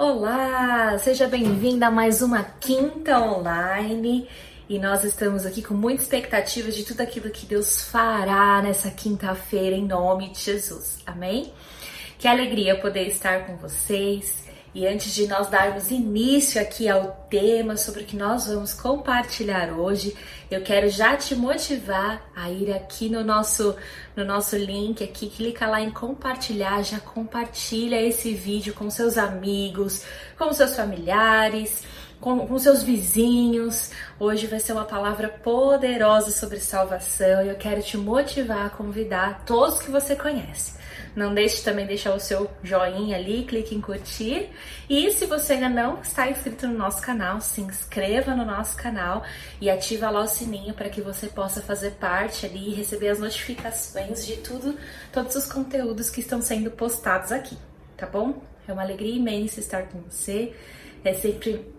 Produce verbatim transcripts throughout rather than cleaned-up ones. Olá, seja bem-vinda a mais uma Quinta Online e nós estamos aqui com muita expectativa de tudo aquilo que Deus fará nessa quinta-feira em nome de Jesus, amém? Que alegria poder estar com vocês e antes de nós darmos início aqui ao tema sobre o que nós vamos compartilhar hoje, eu quero já te motivar a ir aqui no nosso, no nosso link aqui, clica lá em compartilhar, já compartilha esse vídeo com seus amigos, com seus familiares, com, com seus vizinhos. Hoje vai ser uma palavra poderosa sobre salvação e eu quero te motivar a convidar todos que você conhece. Não deixe também deixar o seu joinha ali, clique em curtir. E se você ainda não está inscrito no nosso canal, se inscreva no nosso canal e ativa lá o sininho para que você possa fazer parte ali e receber as notificações de tudo, todos os conteúdos que estão sendo postados aqui, tá bom? É uma alegria imensa estar com você. É sempre,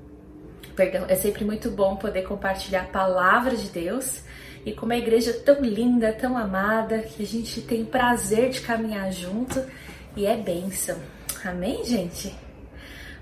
perdão, é sempre muito bom poder compartilhar a palavra de Deus. E com uma igreja tão linda, tão amada, que a gente tem o prazer de caminhar junto e é bênção. Amém, gente?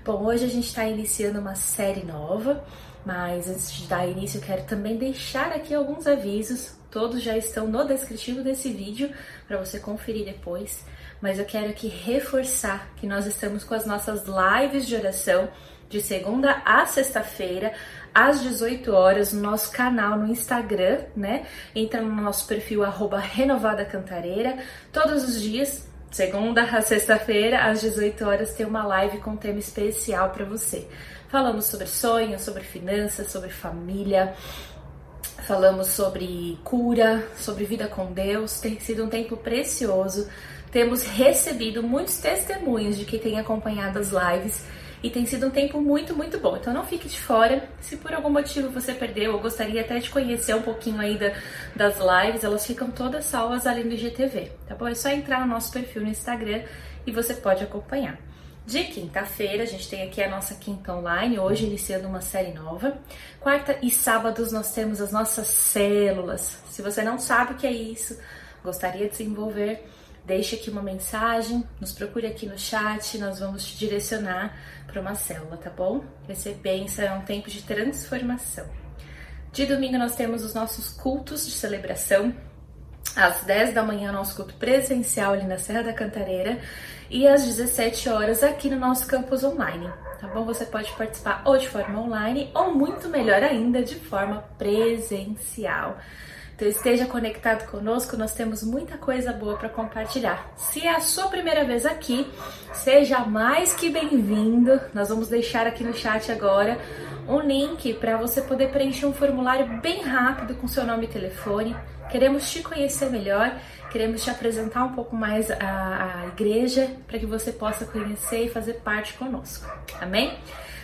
Bom, hoje a gente está iniciando uma série nova, mas antes de dar início eu quero também deixar aqui alguns avisos. Todos já estão no descritivo desse vídeo para você conferir depois. Mas eu quero aqui reforçar que nós estamos com as nossas lives de oração de segunda a sexta-feira, às dezoito horas, no nosso canal, no Instagram, né? Entra no nosso perfil, arroba Renovada Cantareira, todos os dias, segunda a sexta-feira, às dezoito horas, tem uma live com um tema especial para você. Falamos sobre sonhos, sobre finanças, sobre família, falamos sobre cura, sobre vida com Deus, tem sido um tempo precioso. Temos recebido muitos testemunhos de quem tem acompanhado as lives, e tem sido um tempo muito, muito bom. Então não fique de fora. Se por algum motivo você perdeu, eu gostaria até de conhecer um pouquinho aí da, das lives. Elas ficam todas salvas além do I G T V, tá bom? É só entrar no nosso perfil no Instagram e você pode acompanhar. De quinta-feira, a gente tem aqui a nossa Quinta Online, hoje iniciando uma série nova. Quarta e sábados nós temos as nossas células. Se você não sabe o que é isso, gostaria de se envolver, deixe aqui uma mensagem, nos procure aqui no chat, nós vamos te direcionar para uma célula, tá bom? Vai ser bênção, é um tempo de transformação. De domingo nós temos os nossos cultos de celebração, às dez da manhã nosso culto presencial ali na Serra da Cantareira e às dezessete horas aqui no nosso campus online, tá bom? Você pode participar ou de forma online ou muito melhor ainda, de forma presencial. Então esteja conectado conosco, nós temos muita coisa boa para compartilhar. Se é a sua primeira vez aqui, seja mais que bem-vindo. Nós vamos deixar aqui no chat agora um link para você poder preencher um formulário bem rápido com seu nome e telefone. Queremos te conhecer melhor, queremos te apresentar um pouco mais a, a igreja para que você possa conhecer e fazer parte conosco, amém?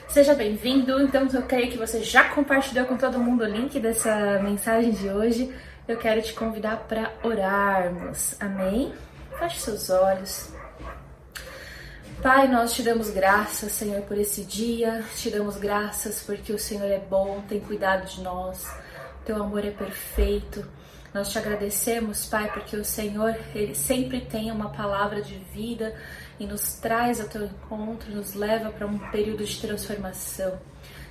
Seja bem-vindo, então eu creio que você já compartilhou com todo mundo o link dessa mensagem de hoje. Eu quero te convidar para orarmos, amém? Feche seus olhos. Pai, nós te damos graças, Senhor, por esse dia. Te damos graças porque o Senhor é bom, tem cuidado de nós. O teu amor é perfeito. Nós te agradecemos, Pai, porque o Senhor, Ele sempre tem uma palavra de vida e nos traz ao teu encontro, nos leva para um período de transformação.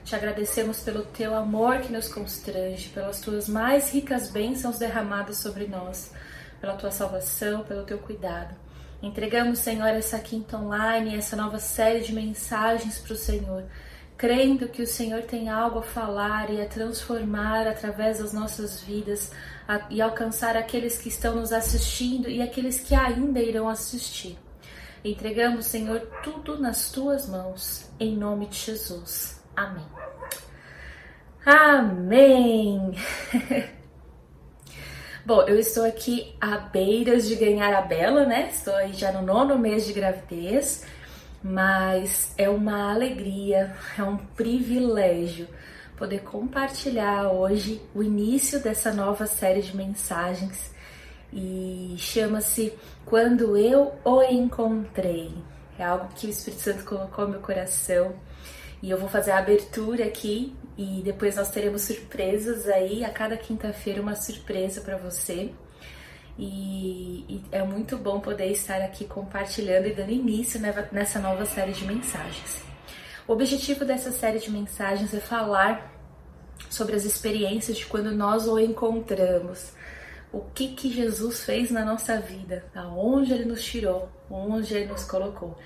Te agradecemos pelo teu amor que nos constrange, pelas tuas mais ricas bênçãos derramadas sobre nós, pela tua salvação, pelo teu cuidado. Entregamos, Senhor, essa Quinta Online, essa nova série de mensagens para o Senhor, crendo que o Senhor tem algo a falar e a transformar através das nossas vidas a, e alcançar aqueles que estão nos assistindo e aqueles que ainda irão assistir. Entregamos, Senhor, tudo nas tuas mãos, em nome de Jesus. Amém. Amém. Bom, eu estou aqui à beiras de ganhar a Bela, né? Estou aí já no nono mês de gravidez, mas é uma alegria, é um privilégio poder compartilhar hoje o início dessa nova série de mensagens. E chama-se Quando Eu O Encontrei. É algo que o Espírito Santo colocou no meu coração. E eu vou fazer a abertura aqui e depois nós teremos surpresas aí. A cada quinta-feira uma surpresa para você. E, e é muito bom poder estar aqui compartilhando e dando início nessa nova série de mensagens. O objetivo dessa série de mensagens é falar sobre as experiências de quando nós o encontramos. O que que Jesus fez na nossa vida, aonde Ele nos tirou, onde Ele nos colocou.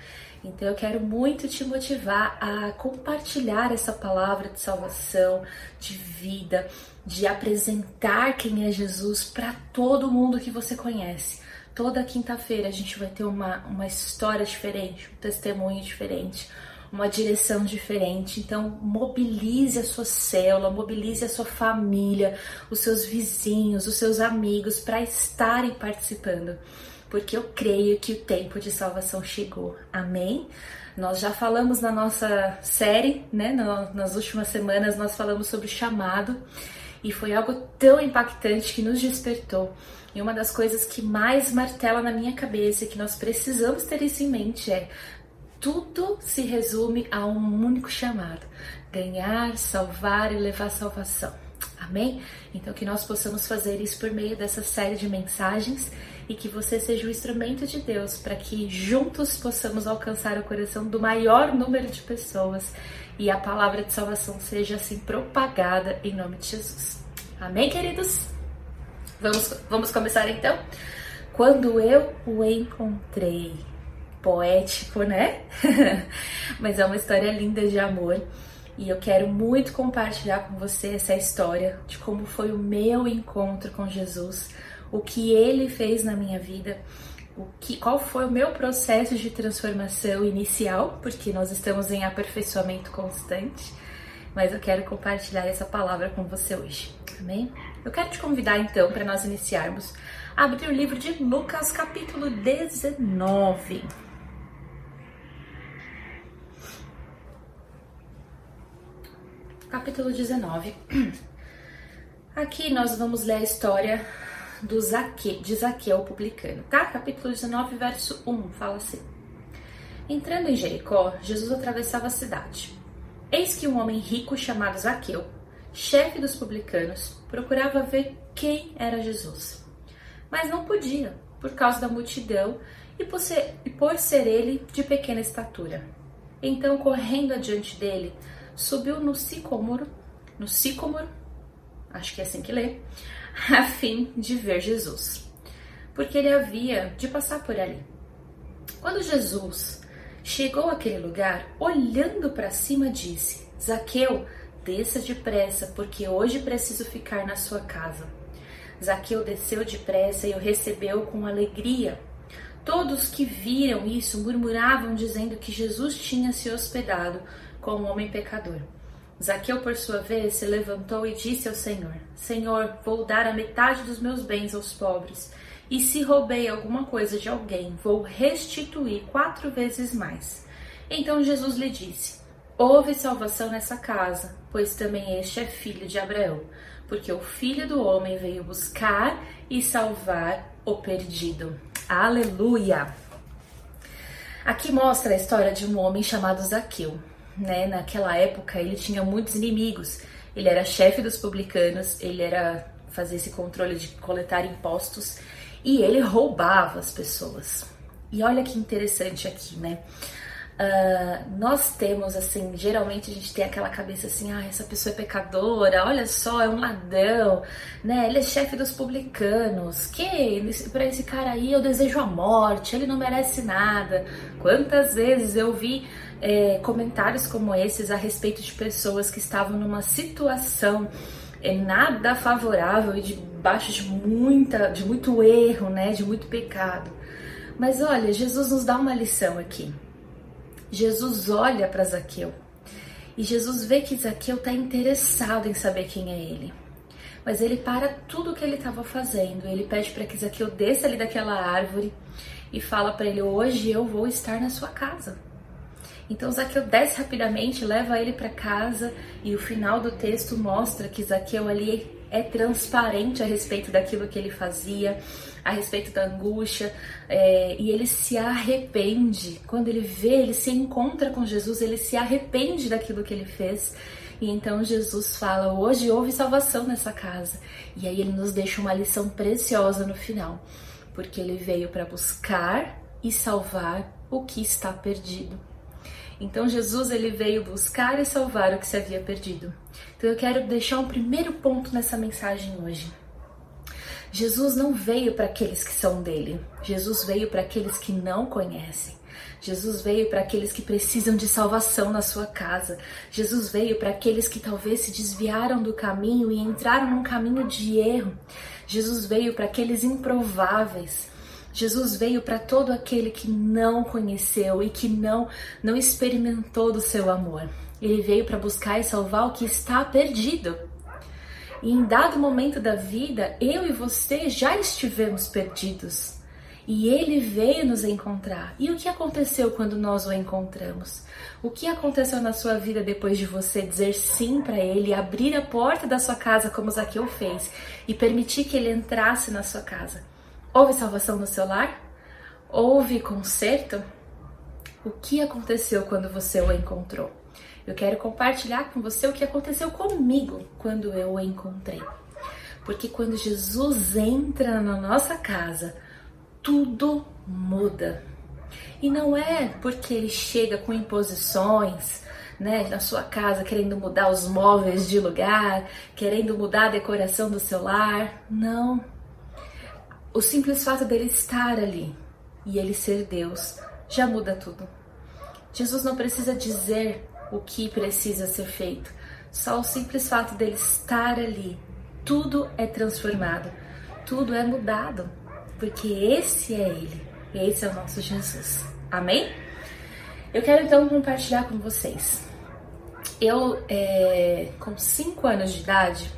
Então eu quero muito te motivar a compartilhar essa palavra de salvação, de vida, de apresentar quem é Jesus para todo mundo que você conhece. Toda quinta-feira a gente vai ter uma, uma história diferente, um testemunho diferente, uma direção diferente. Então mobilize a sua célula, mobilize a sua família, os seus vizinhos, os seus amigos para estarem participando, porque eu creio que o tempo de salvação chegou. Amém? Nós já falamos na nossa série, né? Nas últimas semanas nós falamos sobre chamado e foi algo tão impactante que nos despertou. E uma das coisas que mais martela na minha cabeça e que nós precisamos ter isso em mente é: tudo se resume a um único chamado: ganhar, salvar e levar salvação. Amém? Então que nós possamos fazer isso por meio dessa série de mensagens e que você seja o instrumento de Deus para que juntos possamos alcançar o coração do maior número de pessoas e a palavra de salvação seja assim propagada em nome de Jesus. Amém, queridos? Vamos, vamos começar então? Quando eu o encontrei. Poético, né? Mas é uma história linda de amor e eu quero muito compartilhar com você essa história de como foi o meu encontro com Jesus, o que Ele fez na minha vida, o que, qual foi o meu processo de transformação inicial, porque nós estamos em aperfeiçoamento constante, mas eu quero compartilhar essa palavra com você hoje, amém? Eu quero te convidar então para nós iniciarmos a abrir o livro de Lucas, capítulo dezenove. Capítulo dezenove. Aqui nós vamos ler a história do Zaqueu, de Zaqueu, o publicano, tá? Capítulo dezenove, verso um, fala assim: Entrando em Jericó, Jesus atravessava a cidade. Eis que um homem rico chamado Zaqueu, chefe dos publicanos, procurava ver quem era Jesus. Mas não podia, por causa da multidão e por ser, e por ser ele de pequena estatura. Então, correndo adiante dele, subiu no sicômoro, no sicômoro, acho que é assim que lê, a fim de ver Jesus, porque ele havia de passar por ali. Quando Jesus chegou àquele lugar, olhando para cima, disse: Zaqueu, desça depressa, porque hoje preciso ficar na sua casa. Zaqueu desceu depressa e o recebeu com alegria. Todos que viram isso murmuravam, dizendo que Jesus tinha se hospedado com um homem pecador. Zaqueu, por sua vez, se levantou e disse ao Senhor: Senhor, vou dar a metade dos meus bens aos pobres, e se roubei alguma coisa de alguém, vou restituir quatro vezes mais. Então Jesus lhe disse: Houve salvação nessa casa, pois também este é filho de Abraão, porque o Filho do Homem veio buscar e salvar o perdido. Aleluia! Aqui mostra a história de um homem chamado Zaqueu. Né? Naquela época ele tinha muitos inimigos, ele era chefe dos publicanos, ele era fazer esse controle de coletar impostos e ele roubava as pessoas. E olha que interessante aqui, né? Uh, nós temos assim, geralmente a gente tem aquela cabeça assim: ah, essa pessoa é pecadora, olha só, é um ladrão, né? Ele é chefe dos publicanos, que pra esse cara aí eu desejo a morte, ele não merece nada. Quantas vezes eu vi É, comentários como esses a respeito de pessoas que estavam numa situação é, nada favorável e debaixo de, muita, de muito erro, né, de muito pecado. Mas olha, Jesus nos dá uma lição aqui. Jesus olha para Zaqueu e Jesus vê que Zaqueu está interessado em saber quem é ele. Mas ele para tudo o que ele estava fazendo, ele pede para que Zaqueu desça ali daquela árvore e fala para ele: hoje eu vou estar na sua casa. Então Zaqueu desce rapidamente, leva ele para casa e o final do texto mostra que Zaqueu ali é transparente a respeito daquilo que ele fazia, a respeito da angústia, é, e ele se arrepende. Quando ele vê, ele se encontra com Jesus, ele se arrepende daquilo que ele fez. E então Jesus fala: hoje houve salvação nessa casa. E aí ele nos deixa uma lição preciosa no final, porque ele veio para buscar e salvar o que está perdido. Então Jesus ele veio buscar e salvar o que se havia perdido. Então eu quero deixar um primeiro ponto nessa mensagem hoje. Jesus não veio para aqueles que são dele. Jesus veio para aqueles que não conhecem. Jesus veio para aqueles que precisam de salvação na sua casa. Jesus veio para aqueles que talvez se desviaram do caminho e entraram num caminho de erro. Jesus veio para aqueles improváveis. Jesus veio para todo aquele que não conheceu e que não, não experimentou do seu amor. Ele veio para buscar e salvar o que está perdido. E em dado momento da vida, eu e você já estivemos perdidos. E ele veio nos encontrar. E o que aconteceu quando nós o encontramos? O que aconteceu na sua vida depois de você dizer sim para ele, abrir a porta da sua casa como Zaqueu fez e permitir que ele entrasse na sua casa? Houve salvação no seu lar? Houve conserto? O que aconteceu quando você o encontrou? Eu quero compartilhar com você o que aconteceu comigo quando eu o encontrei. Porque quando Jesus entra na nossa casa, tudo muda. E não é porque ele chega com imposições, né, na sua casa, querendo mudar os móveis de lugar, querendo mudar a decoração do seu lar. Não. O simples fato dele estar ali e ele ser Deus já muda tudo. Jesus não precisa dizer o que precisa ser feito. Só o simples fato dele estar ali, tudo é transformado, tudo é mudado. Porque esse é Ele, esse é o nosso Jesus. Amém? Eu quero então compartilhar com vocês. Eu, é, com cinco anos de idade,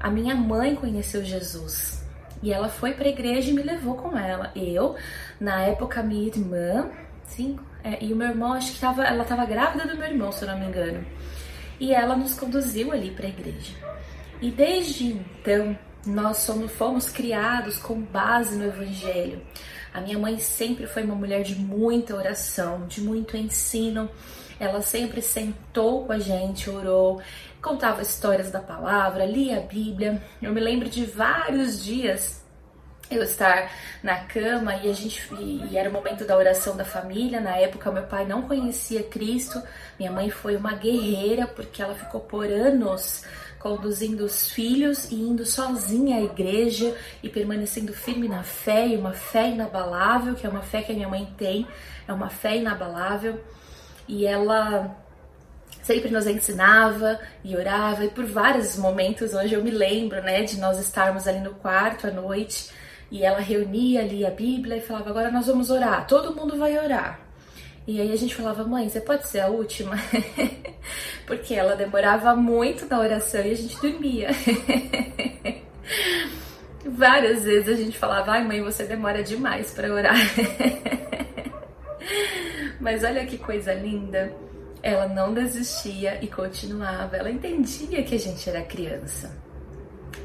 a minha mãe conheceu Jesus. E ela foi para a igreja e me levou com ela. Eu, na época, minha irmã, sim, é, e o meu irmão, acho que tava, ela estava grávida do meu irmão, se eu não me engano. E ela nos conduziu ali para a igreja. E desde então, nós somos, fomos criados com base no Evangelho. A minha mãe sempre foi uma mulher de muita oração, de muito ensino. Ela sempre sentou com a gente, orou, contava histórias da palavra, lia a Bíblia. Eu me lembro de vários dias eu estar na cama e, a gente, e era o momento da oração da família. Na época, meu pai não conhecia Cristo. Minha mãe foi uma guerreira porque ela ficou por anos conduzindo os filhos e indo sozinha à igreja e permanecendo firme na fé, e uma fé inabalável, que é uma fé que a minha mãe tem, é uma fé inabalável, e ela sempre nos ensinava e orava, e por vários momentos, hoje eu me lembro, né, de nós estarmos ali no quarto à noite, e ela reunia ali a Bíblia e falava, agora nós vamos orar, todo mundo vai orar. E aí a gente falava, mãe, você pode ser a última? Porque ela demorava muito na oração e a gente dormia. Várias vezes a gente falava, ai mãe, você demora demais para orar. Mas olha que coisa linda, ela não desistia e continuava, ela entendia que a gente era criança.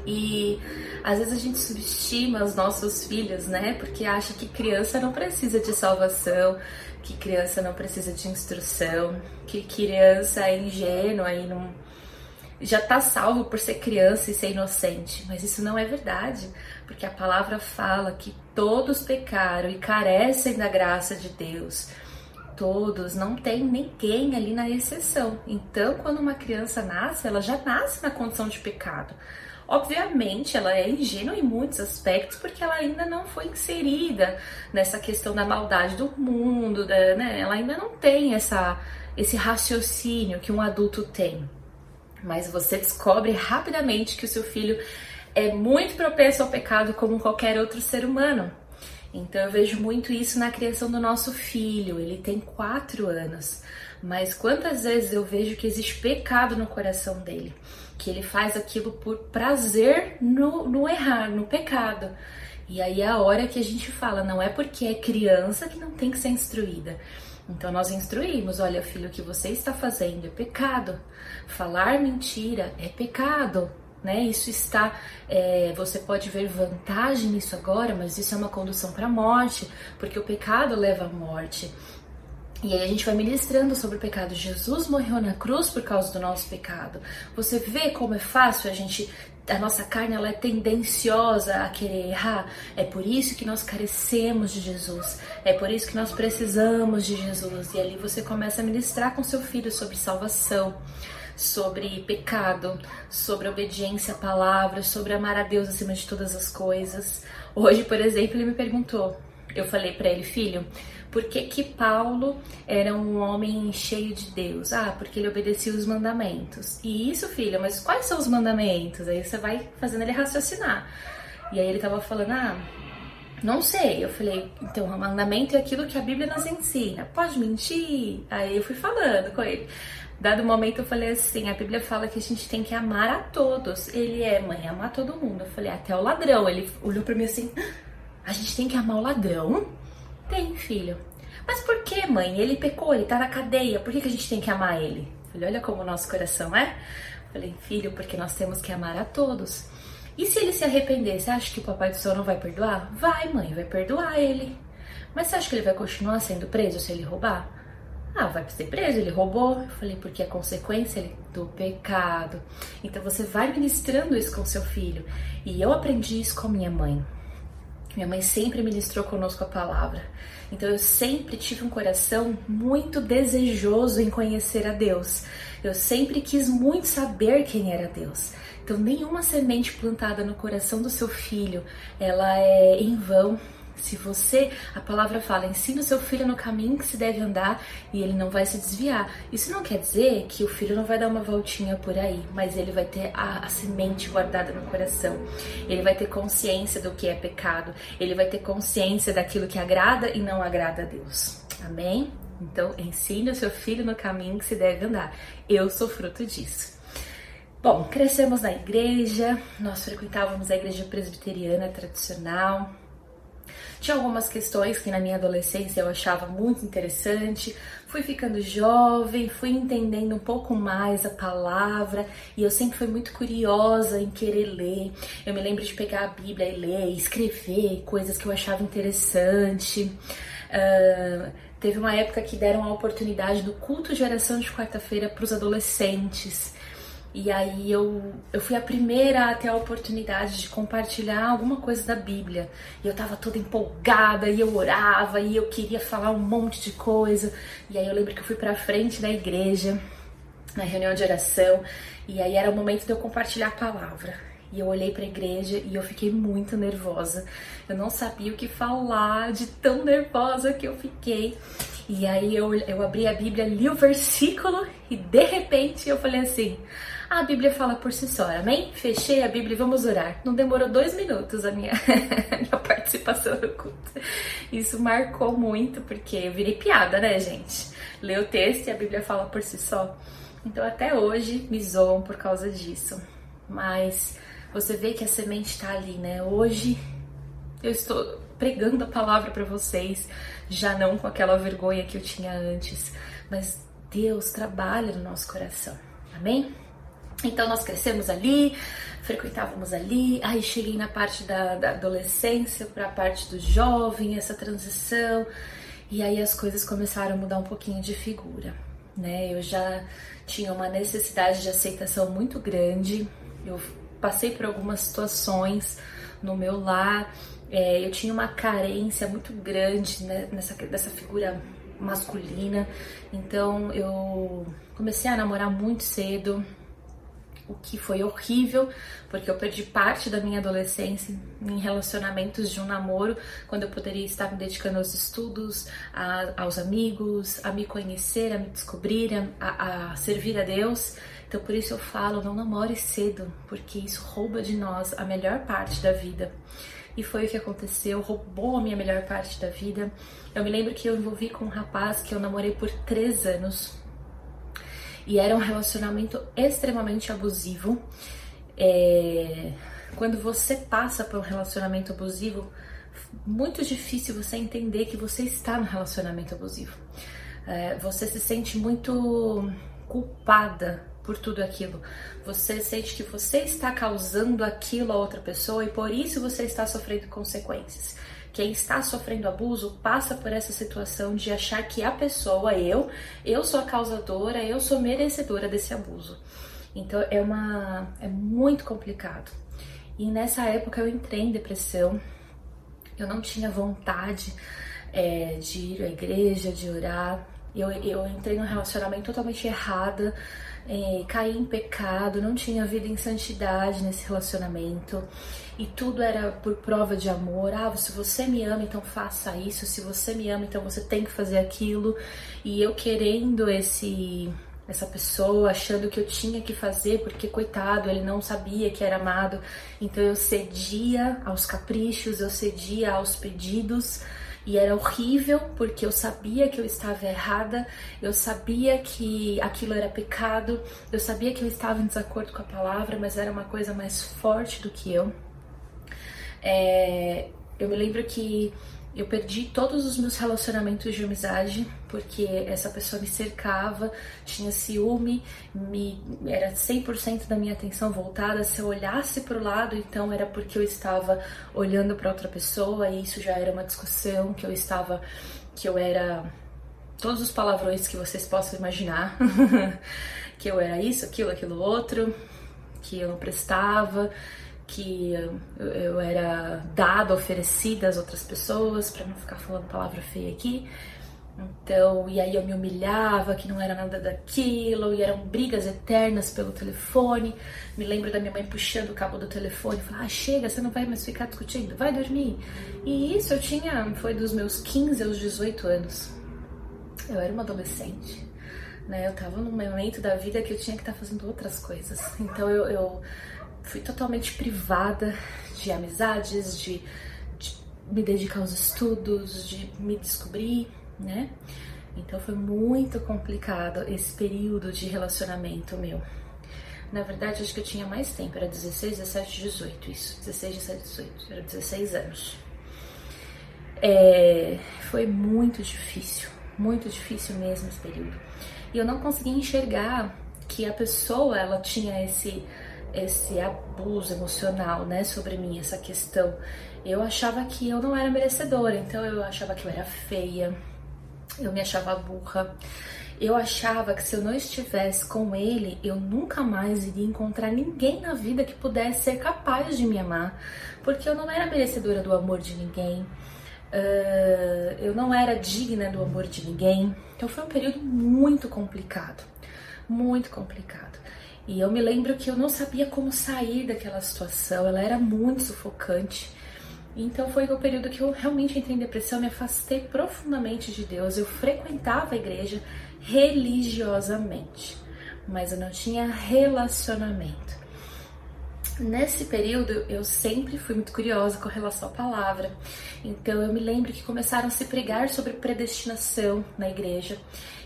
E às vezes a gente subestima os nossos filhos, né? Porque acha que criança não precisa de salvação, que criança não precisa de instrução, que criança é ingênua e não... já está salvo por ser criança e ser inocente. Mas isso não é verdade, porque a palavra fala que todos pecaram e carecem da graça de Deus. Todos, não tem ninguém ali na exceção. Então, quando uma criança nasce, ela já nasce na condição de pecado. Obviamente, ela é ingênua em muitos aspectos, porque ela ainda não foi inserida nessa questão da maldade do mundo, da, né? Ela ainda não tem essa, esse raciocínio que um adulto tem. Mas você descobre rapidamente que o seu filho é muito propenso ao pecado como qualquer outro ser humano. Então, eu vejo muito isso na criação do nosso filho. Ele tem quatro anos. Mas quantas vezes eu vejo que existe pecado no coração dele? Que ele faz aquilo por prazer no, no errar, no pecado. E aí é a hora que a gente fala, não é porque é criança que não tem que ser instruída. Então nós instruímos, olha filho, o que você está fazendo é pecado. Falar mentira é pecado. Né? Isso está, é, você pode ver vantagem nisso agora, mas isso é uma condução para a morte, porque o pecado leva à morte. E aí a gente vai ministrando sobre o pecado. Jesus morreu na cruz por causa do nosso pecado. Você vê como é fácil a gente a nossa carne ela é tendenciosa a querer errar. É por isso que nós carecemos de Jesus. É por isso que nós precisamos de Jesus. E ali você começa a ministrar com seu filho sobre salvação, sobre pecado, sobre obediência à palavra, sobre amar a Deus acima de todas as coisas. Hoje, por exemplo, ele me perguntou, eu falei para ele, filho, por que que Paulo era um homem cheio de Deus? Ah, porque ele obedecia os mandamentos. E isso, filho, mas quais são os mandamentos? Aí você vai fazendo ele raciocinar. E aí ele tava falando, ah, não sei. Eu falei, então, o mandamento é aquilo que a Bíblia nos ensina. Pode mentir? Aí eu fui falando com ele. Dado o momento eu falei assim, a Bíblia fala que a gente tem que amar a todos. Ele é, mãe, amar todo mundo. Eu falei, até o ladrão. Ele olhou pra mim assim, a gente tem que amar o ladrão? Tem, filho. Mas por que, mãe? Ele pecou, ele tá na cadeia. Por que que a gente tem que amar ele? Eu falei, olha como o nosso coração é. Eu falei, filho, porque nós temos que amar a todos. E se ele se arrepender, você acha que o papai do céu não vai perdoar? Vai, mãe, vai perdoar ele. Mas você acha que ele vai continuar sendo preso se ele roubar? Ah, vai ser preso, ele roubou. Eu falei, porque a consequência do pecado. Então você vai ministrando isso com seu filho. E eu aprendi isso com a minha mãe. Minha mãe sempre ministrou conosco a palavra. Então eu sempre tive um coração muito desejoso em conhecer a Deus. Eu sempre quis muito saber quem era Deus. Então nenhuma semente plantada no coração do seu filho, ela é em vão. Se você, a palavra fala, ensina o seu filho no caminho que se deve andar e ele não vai se desviar. Isso não quer dizer que o filho não vai dar uma voltinha por aí, mas ele vai ter a, a semente guardada no coração. Ele vai ter consciência do que é pecado. Ele vai ter consciência daquilo que agrada e não agrada a Deus. Amém? Então, ensine o seu filho no caminho que se deve andar. Eu sou fruto disso. Bom, crescemos na igreja. Nós frequentávamos a igreja presbiteriana tradicional. Tinha algumas questões que na minha adolescência eu achava muito interessante, fui ficando jovem, fui entendendo um pouco mais a palavra e eu sempre fui muito curiosa em querer ler. Eu me lembro de pegar a Bíblia e ler, escrever coisas que eu achava interessante. Uh, teve uma época que deram a oportunidade do culto de oração de quarta-feira para os adolescentes. E aí eu, eu fui a primeira a ter a oportunidade de compartilhar alguma coisa da Bíblia. E eu tava toda empolgada, e eu orava, e eu queria falar um monte de coisa. E aí eu lembro que eu fui pra frente da igreja, na reunião de oração, e aí era o momento de eu compartilhar a palavra. E eu olhei pra igreja e eu fiquei muito nervosa. Eu não sabia o que falar, de tão nervosa que eu fiquei. E aí eu, eu abri a Bíblia, li o versículo e de repente eu falei assim... A Bíblia fala por si só, amém? Fechei a Bíblia e vamos orar. Não demorou dois minutos a minha, a minha participação no culto. Isso marcou muito, porque eu virei piada, né, gente? Ler o texto e a Bíblia fala por si só. Então até hoje me zoam por causa disso. Mas você vê que a semente está ali, né? Hoje eu estou pregando a palavra para vocês, já não com aquela vergonha que eu tinha antes. Mas Deus trabalha no nosso coração, amém? Então nós crescemos ali, frequentávamos ali, aí cheguei na parte da, da adolescência para a parte do jovem, essa transição, e aí as coisas começaram a mudar um pouquinho de figura, né? Eu já tinha uma necessidade de aceitação muito grande, eu passei por algumas situações no meu lar, é, eu tinha uma carência muito grande, né, nessa, nessa figura masculina, então eu comecei a namorar muito cedo, o que foi horrível, porque eu perdi parte da minha adolescência em relacionamentos de um namoro, quando eu poderia estar me dedicando aos estudos, a, aos amigos, a me conhecer, a me descobrir, a, a servir a Deus. Então por isso eu falo, não namore cedo, porque isso rouba de nós a melhor parte da vida. E foi o que aconteceu, roubou a minha melhor parte da vida. Eu me lembro que eu envolvi com um rapaz que eu namorei por três anos, e era um relacionamento extremamente abusivo. É... Quando você passa por um relacionamento abusivo, muito difícil você entender que você está no relacionamento abusivo. É... Você se sente muito culpada por tudo aquilo. Você sente que você está causando aquilo a outra pessoa e por isso você está sofrendo consequências. Quem está sofrendo abuso passa por essa situação de achar que a pessoa, eu, eu sou a causadora, eu sou merecedora desse abuso. Então é, uma, é muito complicado. E nessa época eu entrei em depressão, eu não tinha vontade é, de ir à igreja, de orar. Eu, eu entrei num relacionamento totalmente errado, é, caí em pecado, não tinha vida em santidade nesse relacionamento. E tudo era por prova de amor. Ah, se você me ama, então faça isso. Se você me ama, então você tem que fazer aquilo. E eu querendo esse... essa pessoa, achando que eu tinha que fazer, porque, coitado, ele não sabia que era amado. Então eu cedia aos caprichos, eu cedia aos pedidos, e era horrível, porque eu sabia que eu estava errada, eu sabia que aquilo era pecado, eu sabia que eu estava em desacordo com a palavra, mas era uma coisa mais forte do que eu. É, eu me lembro que eu perdi todos os meus relacionamentos de amizade, porque essa pessoa me cercava, tinha ciúme, me, era cem por cento da minha atenção voltada. Se eu olhasse para o lado, então era porque eu estava olhando para outra pessoa, e isso já era uma discussão, que eu estava, que eu era todos os palavrões que vocês possam imaginar, que eu era isso, aquilo, aquilo outro, que eu não prestava, que eu era dada, oferecida às outras pessoas, para não ficar falando palavra feia aqui. Então, e aí eu me humilhava, que não era nada daquilo, e eram brigas eternas pelo telefone. Me lembro da minha mãe puxando o cabo do telefone, falando, ah, chega, você não vai mais ficar discutindo, vai dormir. E isso eu tinha, foi dos meus quinze aos dezoito anos. Eu era uma adolescente, né? Eu tava num momento da vida que eu tinha que estar fazendo outras coisas. Então eu... eu fui totalmente privada de amizades, de, de me dedicar aos estudos, de me descobrir, né? Então foi muito complicado esse período de relacionamento meu. Na verdade, acho que eu tinha mais tempo, era dezesseis, dezessete, dezoito, isso. dezesseis, dezessete, dezoito, era dezesseis anos. É, foi muito difícil, muito difícil mesmo esse período. E eu não conseguia enxergar que a pessoa, ela tinha esse... esse abuso emocional, né, sobre mim, essa questão. Eu achava que eu não era merecedora, então eu achava que eu era feia, eu me achava burra, eu achava que se eu não estivesse com ele, eu nunca mais iria encontrar ninguém na vida que pudesse ser capaz de me amar, porque eu não era merecedora do amor de ninguém, uh, eu não era digna do amor de ninguém. Então foi um período muito complicado, muito complicado. E eu me lembro que eu não sabia como sair daquela situação, ela era muito sufocante. Então foi o período que eu realmente entrei em depressão, me afastei profundamente de Deus. Eu frequentava a igreja religiosamente, mas eu não tinha relacionamento. Nesse período, eu sempre fui muito curiosa com relação à palavra. Então, eu me lembro que começaram a se pregar sobre predestinação na igreja.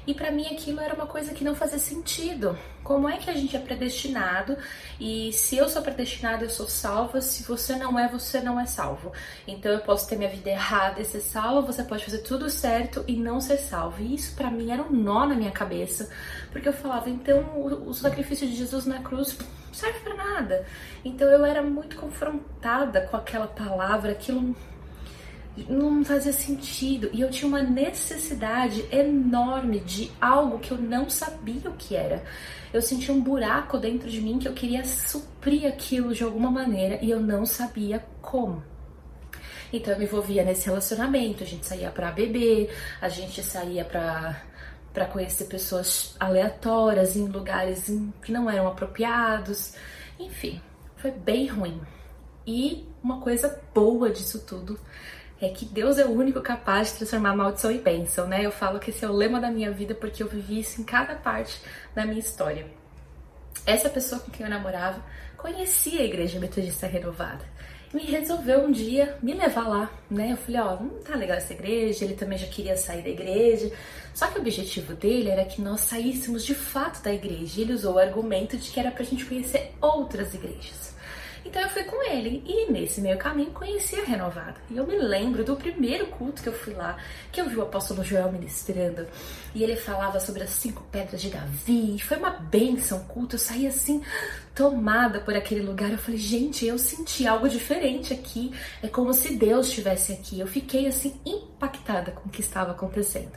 E para mim, aquilo era uma coisa que não fazia sentido. Como é que a gente é predestinado? E se eu sou predestinado, eu sou salva. Se você não é, você não é salvo. Então, eu posso ter minha vida errada e ser salva. Você pode fazer tudo certo e não ser salvo. E isso, para mim, era um nó na minha cabeça. Porque eu falava, então, o sacrifício de Jesus na cruz não serve pra nada. Então eu era muito confrontada com aquela palavra, aquilo não fazia sentido. E eu tinha uma necessidade enorme de algo que eu não sabia o que era. Eu sentia um buraco dentro de mim que eu queria suprir aquilo de alguma maneira e eu não sabia como. Então eu me envolvia nesse relacionamento, a gente saía pra beber, a gente saía pra... para conhecer pessoas aleatórias, em lugares que não eram apropriados. Enfim, foi bem ruim. E uma coisa boa disso tudo é que Deus é o único capaz de transformar maldição em bênção, né? Eu falo que esse é o lema da minha vida, porque eu vivi isso em cada parte da minha história. Essa pessoa com quem eu namorava conhecia a Igreja Metodista Renovada. Me resolveu um dia me levar lá, né? Eu falei, ó, oh, não tá legal essa igreja, ele também já queria sair da igreja. Só que o objetivo dele era que nós saíssemos de fato da igreja. Ele usou o argumento de que era pra gente conhecer outras igrejas. Então eu fui com ele e nesse meio caminho conheci a Renovada. E eu me lembro do primeiro culto que eu fui lá, que eu vi o apóstolo Joel ministrando. E ele falava sobre as cinco pedras de Davi. E foi uma bênção o culto. Eu saí assim, tomada por aquele lugar. Eu falei, gente, eu senti algo diferente aqui. É como se Deus estivesse aqui. Eu fiquei assim impactada com o que estava acontecendo.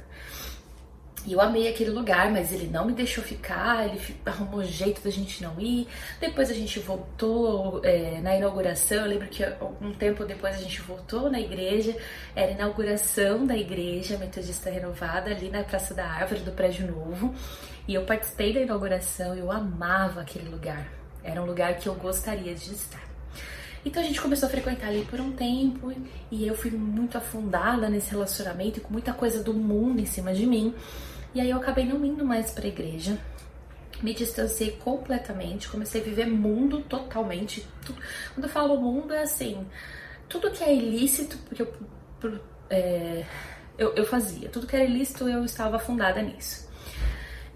E eu amei aquele lugar, mas ele não me deixou ficar, ele arrumou um jeito da gente não ir. Depois a gente voltou é, na inauguração, eu lembro que um tempo depois a gente voltou na igreja, era a inauguração da Igreja Metodista Renovada, ali na Praça da Árvore, do Prédio Novo. E eu participei da inauguração, eu amava aquele lugar, era um lugar que eu gostaria de estar. Então a gente começou a frequentar ali por um tempo e eu fui muito afundada nesse relacionamento e com muita coisa do mundo em cima de mim. E aí eu acabei não indo mais pra igreja, me distanciei completamente, comecei a viver mundo totalmente. Quando eu falo mundo é assim, tudo que é ilícito, porque eu, é, eu, eu fazia, tudo que era ilícito eu estava afundada nisso.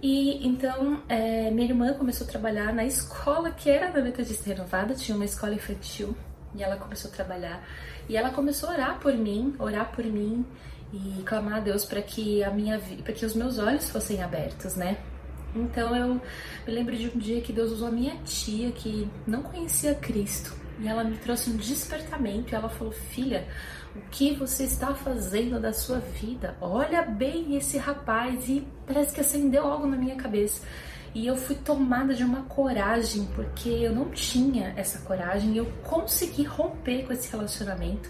E então é, minha irmã começou a trabalhar na escola que era da Metodista Renovada, tinha uma escola infantil e ela começou a trabalhar e ela começou a orar por mim, orar por mim e clamar a Deus para que a minha vida, para que os meus olhos fossem abertos, né? Então eu me lembro de um dia que Deus usou a minha tia que não conhecia Cristo e ela me trouxe um despertamento e ela falou: filha, o que você está fazendo da sua vida? Olha bem esse rapaz. E parece que acendeu algo na minha cabeça. E eu fui tomada de uma coragem, porque eu não tinha essa coragem. E eu consegui romper com esse relacionamento.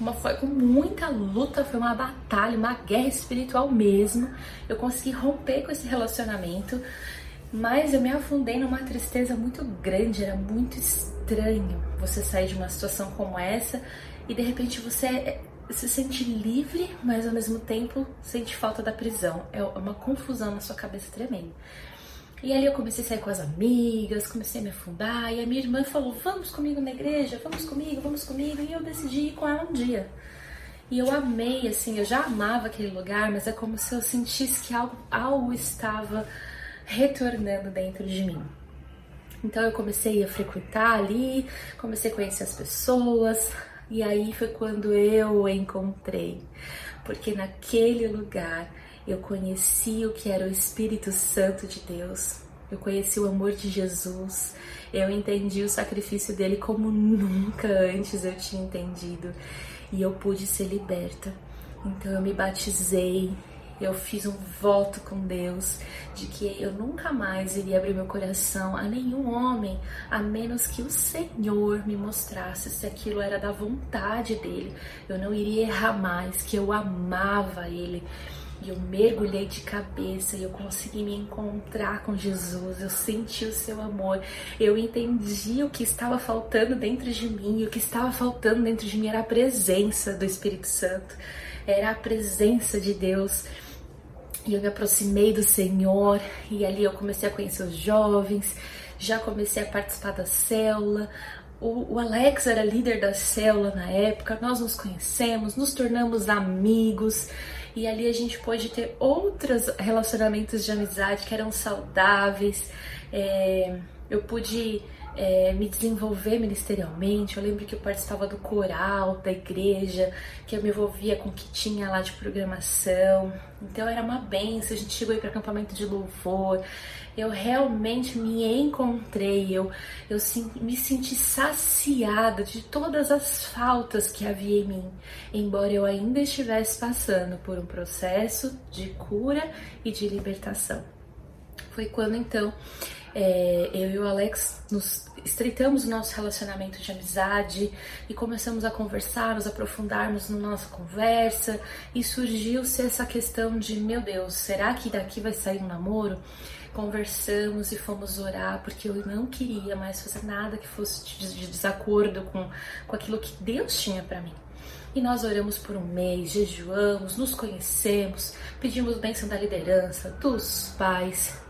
Uma, foi com muita luta, foi uma batalha, uma guerra espiritual mesmo. Eu consegui romper com esse relacionamento. Mas eu me afundei numa tristeza muito grande, era muito estranho você sair de uma situação como essa e de repente você se sente livre, mas ao mesmo tempo sente falta da prisão. É uma confusão na sua cabeça tremenda. E aí eu comecei a sair com as amigas, comecei a me afundar e a minha irmã falou: vamos comigo na igreja, vamos comigo, vamos comigo. E eu decidi ir com ela um dia. E eu amei, assim, eu já amava aquele lugar, mas é como se eu sentisse que algo, algo estava retornando dentro de mim. Então eu comecei a frequentar ali, comecei a conhecer as pessoas e aí foi quando eu encontrei, porque naquele lugar eu conheci o que era o Espírito Santo de Deus, eu conheci o amor de Jesus, eu entendi o sacrifício dele como nunca antes eu tinha entendido e eu pude ser liberta. Então eu me batizei. Eu fiz um voto com Deus de que eu nunca mais iria abrir meu coração a nenhum homem, a menos que o Senhor me mostrasse se aquilo era da vontade dele. Eu não iria errar mais, que eu amava ele. E eu mergulhei de cabeça e eu consegui me encontrar com Jesus, eu senti o seu amor, eu entendi o que estava faltando dentro de mim, o que estava faltando dentro de mim era a presença do Espírito Santo, era a presença de Deus. E eu me aproximei do Senhor e ali eu comecei a conhecer os jovens, já comecei a participar da célula. O Alex era líder da célula na época, nós nos conhecemos, nos tornamos amigos e ali a gente pôde ter outros relacionamentos de amizade que eram saudáveis. É, eu pude é, me desenvolver ministerialmente, eu lembro que eu participava do coral da igreja, que eu me envolvia com o que tinha lá de programação, então era uma benção, a gente chegou aí para acampamento de louvor. Eu realmente me encontrei, eu, eu me senti saciada de todas as faltas que havia em mim, embora eu ainda estivesse passando por um processo de cura e de libertação. Foi quando então é, eu e o Alex nos estreitamos o nosso relacionamento de amizade e começamos a conversar, nos aprofundarmos na nossa conversa e surgiu-se essa questão de: meu Deus, será que daqui vai sair um namoro? Conversamos e fomos orar, porque eu não queria mais fazer nada que fosse de desacordo com, com aquilo que Deus tinha para mim. E nós oramos por um mês, jejuamos, nos conhecemos, pedimos bênção da liderança, dos pais,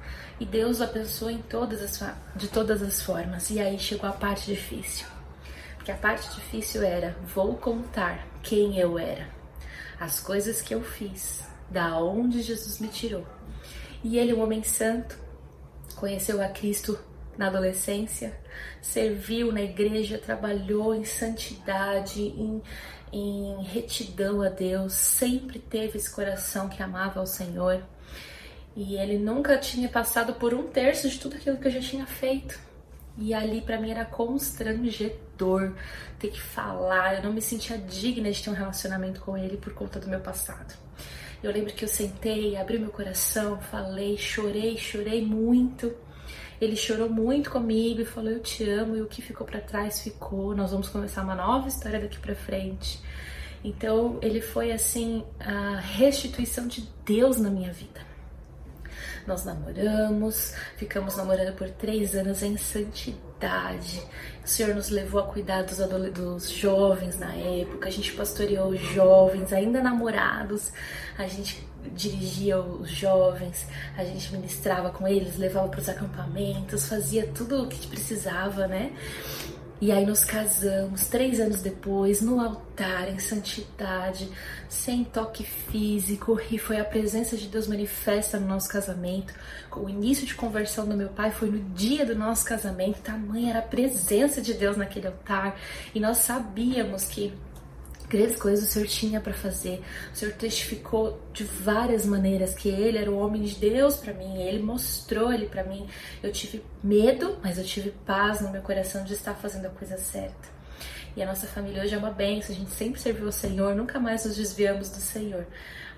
e Deus abençoou em todas as, de todas as formas. E aí chegou a parte difícil, porque a parte difícil era: vou contar quem eu era, as coisas que eu fiz, da onde Jesus me tirou. E ele, um homem santo, conheceu a Cristo na adolescência, serviu na igreja, trabalhou em santidade, em, em retidão a Deus, sempre teve esse coração que amava ao Senhor. E ele nunca tinha passado por um terço de tudo aquilo que eu já tinha feito. E ali pra mim era constrangedor ter que falar, eu não me sentia digna de ter um relacionamento com ele por conta do meu passado. Eu lembro que eu sentei, abri meu coração, falei, chorei, chorei muito. Ele chorou muito comigo e falou, eu te amo, e o que ficou pra trás ficou. Nós vamos começar uma nova história daqui pra frente. Então, ele foi, assim, a restituição de Deus na minha vida. Nós namoramos, ficamos namorando por três anos em santidade. O Senhor nos levou a cuidar dos, dos jovens na época, a gente pastoreou os jovens, ainda namorados, a gente dirigia os jovens, a gente ministrava com eles, levava para os acampamentos, fazia tudo o que precisava, né? E aí nos casamos, três anos depois, no altar, em santidade, sem toque físico, e foi a presença de Deus manifesta no nosso casamento. O início de conversão do meu pai foi no dia do nosso casamento, tamanha era a presença de Deus naquele altar, e nós sabíamos que grandes coisas o Senhor tinha para fazer. O Senhor testificou de várias maneiras que Ele era o homem de Deus para mim. Ele mostrou Ele para mim. Eu tive medo, mas eu tive paz no meu coração de estar fazendo a coisa certa. E a nossa família hoje é uma bênção. A gente sempre serviu ao Senhor, nunca mais nos desviamos do Senhor.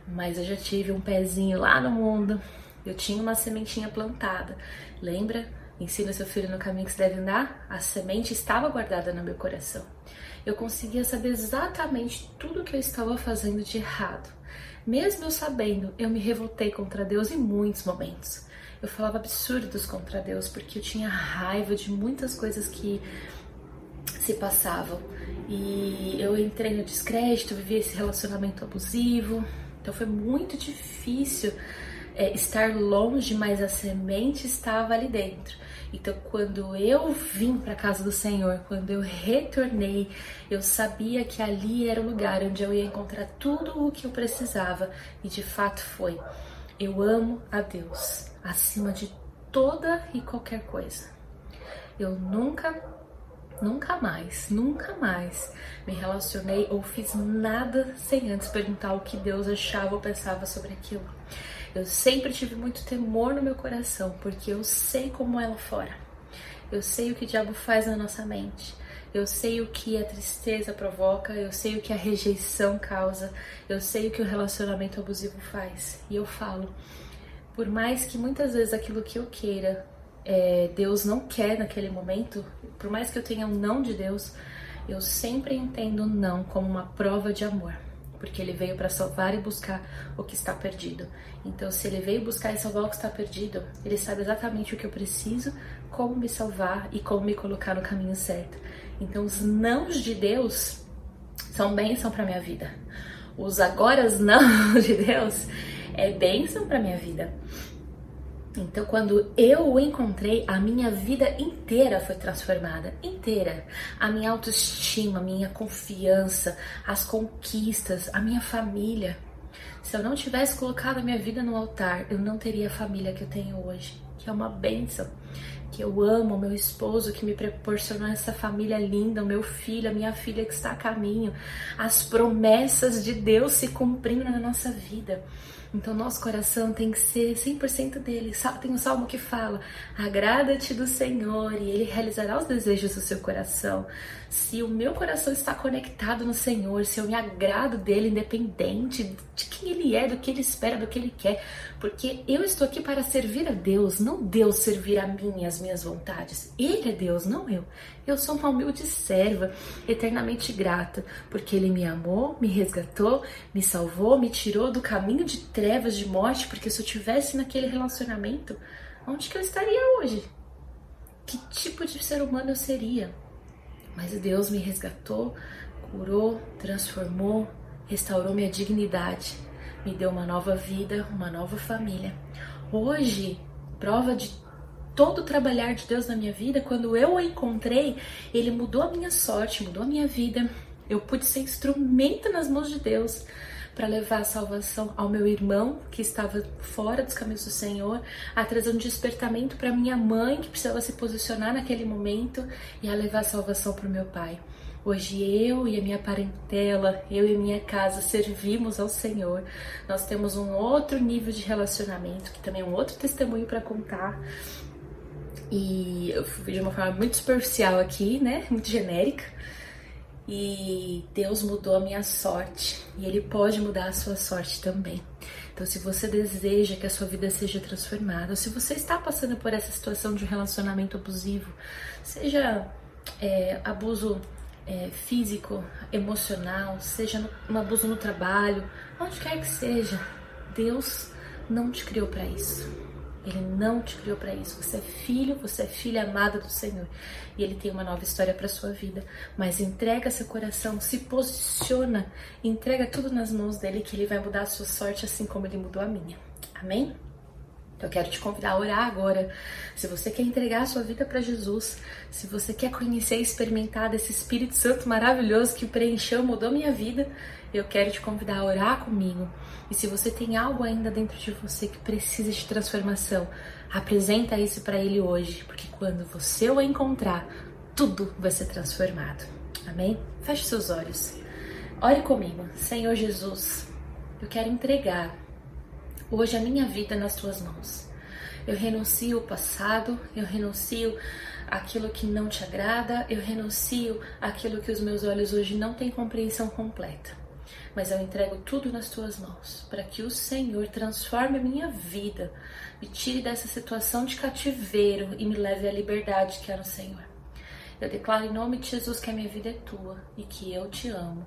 Mas eu já tive um pezinho lá no mundo. Eu tinha uma sementinha plantada. Lembra? Ensina seu filho no caminho que se deve andar. A semente estava guardada no meu coração. Eu conseguia saber exatamente tudo o que eu estava fazendo de errado. Mesmo eu sabendo, eu me revoltei contra Deus em muitos momentos. Eu falava absurdos contra Deus, porque eu tinha raiva de muitas coisas que se passavam. E eu entrei no descrédito, vivi esse relacionamento abusivo. Então foi muito difícil é, estar longe, mas a semente estava ali dentro. Então, quando eu vim para a casa do Senhor, quando eu retornei, eu sabia que ali era o lugar onde eu ia encontrar tudo o que eu precisava. E de fato foi. Eu amo a Deus acima de toda e qualquer coisa. Eu nunca, nunca mais, nunca mais me relacionei ou fiz nada sem antes perguntar o que Deus achava ou pensava sobre aquilo. Eu sempre tive muito temor no meu coração, porque eu sei como é lá fora. Eu sei o que o diabo faz na nossa mente. Eu sei o que a tristeza provoca, eu sei o que a rejeição causa, eu sei o que o relacionamento abusivo faz. E eu falo, por mais que muitas vezes aquilo que eu queira, é, Deus não quer naquele momento, por mais que eu tenha um não de Deus, eu sempre entendo o não como uma prova de amor. Porque Ele veio para salvar e buscar o que está perdido. Então, se Ele veio buscar e salvar o que está perdido, Ele sabe exatamente o que eu preciso, como me salvar e como me colocar no caminho certo. Então, os nãos de Deus são bênção para minha vida. Os agora não de Deus é bênção para minha vida. Então, quando eu o encontrei, a minha vida inteira foi transformada, inteira. A minha autoestima, a minha confiança, as conquistas, a minha família. Se eu não tivesse colocado a minha vida no altar, eu não teria a família que eu tenho hoje, que é uma bênção. Que eu amo, o meu esposo que me proporcionou essa família linda, o meu filho, a minha filha que está a caminho. As promessas de Deus se cumprindo na nossa vida. Então, nosso coração tem que ser cem por cento dele. Tem um salmo que fala, agrada-te do Senhor e Ele realizará os desejos do seu coração. Se o meu coração está conectado no Senhor, se eu me agrado dele, independente de quem Ele é, do que Ele espera, do que Ele quer. Porque eu estou aqui para servir a Deus, não Deus servir a mim e as minhas vontades. Ele é Deus, não eu. Eu sou uma humilde serva, eternamente grata, porque Ele me amou, me resgatou, me salvou, me tirou do caminho de trevas, de morte, porque se eu estivesse naquele relacionamento, onde que eu estaria hoje? Que tipo de ser humano eu seria? Mas Deus me resgatou, curou, transformou, restaurou minha dignidade, me deu uma nova vida, uma nova família. Hoje, prova de todo o trabalhar de Deus na minha vida, quando eu o encontrei, Ele mudou a minha sorte, mudou a minha vida. Eu pude ser instrumento nas mãos de Deus para levar a salvação ao meu irmão, que estava fora dos caminhos do Senhor, a trazer um despertamento para minha mãe, que precisava se posicionar naquele momento, e a levar a salvação para o meu pai. Hoje eu e a minha parentela, eu e minha casa servimos ao Senhor. Nós temos um outro nível de relacionamento, que também é um outro testemunho para contar. E eu fui de uma forma muito superficial aqui, né? Muito genérica. E Deus mudou a minha sorte. E Ele pode mudar a sua sorte também. Então, se você deseja que a sua vida seja transformada, se você está passando por essa situação de um relacionamento abusivo, seja é, abuso é, físico, emocional, seja no, um abuso no trabalho, onde quer que seja, Deus não te criou para isso. Ele não te criou para isso. Você é filho, você é filha amada do Senhor. E Ele tem uma nova história para sua vida. Mas entrega seu coração, se posiciona, entrega tudo nas mãos dEle, que Ele vai mudar a sua sorte assim como Ele mudou a minha. Amém? Eu quero te convidar a orar agora. Se você quer entregar a sua vida para Jesus, se você quer conhecer e experimentar desse Espírito Santo maravilhoso que preencheu, mudou minha vida, eu quero te convidar a orar comigo. E se você tem algo ainda dentro de você que precisa de transformação, apresenta isso para Ele hoje, porque quando você o encontrar, tudo vai ser transformado. Amém? Feche seus olhos. Ore comigo. Senhor Jesus, eu quero entregar hoje a minha vida nas Tuas mãos. Eu renuncio o passado, eu renuncio aquilo que não Te agrada, eu renuncio aquilo que os meus olhos hoje não têm compreensão completa. Mas eu entrego tudo nas Tuas mãos, para que o Senhor transforme a minha vida, me tire dessa situação de cativeiro e me leve à liberdade que é no Senhor. Eu declaro em nome de Jesus que a minha vida é Tua e que eu Te amo.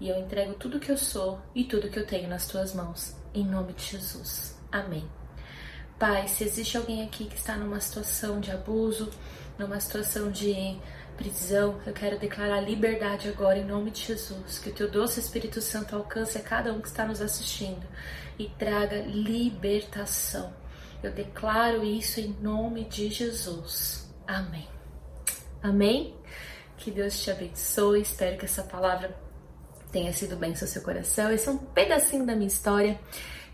E eu entrego tudo que eu sou e tudo que eu tenho nas Tuas mãos. Em nome de Jesus. Amém. Pai, se existe alguém aqui que está numa situação de abuso, numa situação de prisão, eu quero declarar liberdade agora em nome de Jesus. Que o Teu doce Espírito Santo alcance a cada um que está nos assistindo e traga libertação. Eu declaro isso em nome de Jesus. Amém. Amém? Que Deus te abençoe. Espero que essa palavra tenha sido bem no seu coração. Esse é um pedacinho da minha história.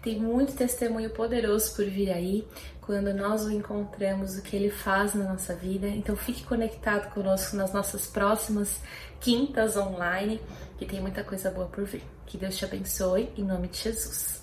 Tem muito testemunho poderoso por vir aí, quando nós o encontramos, o que Ele faz na nossa vida. Então fique conectado conosco nas nossas próximas quintas online, que tem muita coisa boa por vir. Que Deus te abençoe, em nome de Jesus.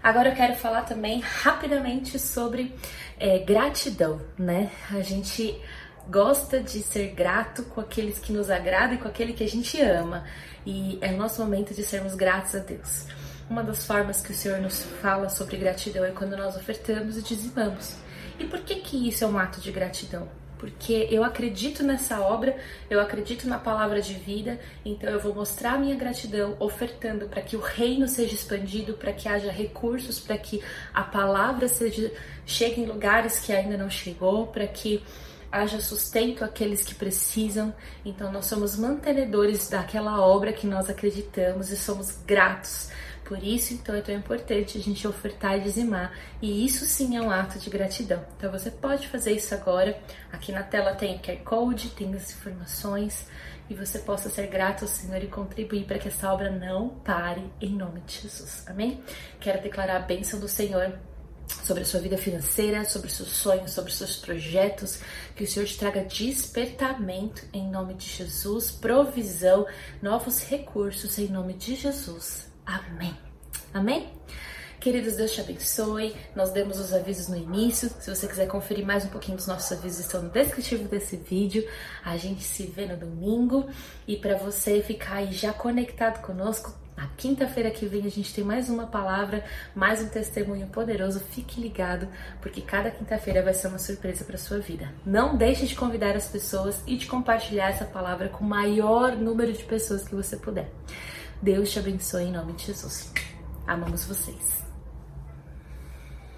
Agora eu quero falar também rapidamente sobre é, gratidão, né? A gente gosta de ser grato com aqueles que nos agradam e com aquele que a gente ama. E é o nosso momento de sermos gratos a Deus. Uma das formas que o Senhor nos fala sobre gratidão é quando nós ofertamos e dizimamos. E por que que isso é um ato de gratidão? Porque eu acredito nessa obra, eu acredito na palavra de vida, então eu vou mostrar a minha gratidão ofertando para que o reino seja expandido, para que haja recursos, para que a palavra seja, chegue em lugares que ainda não chegou, para que haja sustento àqueles que precisam. Então nós somos mantenedores daquela obra que nós acreditamos e somos gratos. Por isso, então, é tão importante a gente ofertar e dizimar. E isso sim é um ato de gratidão. Então você pode fazer isso agora. Aqui na tela tem o Q R Code, tem as informações. E você possa ser grato ao Senhor e contribuir para que essa obra não pare, em nome de Jesus. Amém? Quero declarar a bênção do Senhor sobre a sua vida financeira, sobre os seus sonhos, sobre os seus projetos, que o Senhor te traga despertamento em nome de Jesus, provisão, novos recursos em nome de Jesus. Amém. Amém? Queridos, Deus te abençoe. Nós demos os avisos no início. Se você quiser conferir mais um pouquinho dos nossos avisos, estão no descritivo desse vídeo. A gente se vê no domingo. E para você ficar aí já conectado conosco, na quinta-feira que vem a gente tem mais uma palavra, mais um testemunho poderoso. Fique ligado, porque cada quinta-feira vai ser uma surpresa para a sua vida. Não deixe de convidar as pessoas e de compartilhar essa palavra com o maior número de pessoas que você puder. Deus te abençoe em nome de Jesus. Amamos vocês.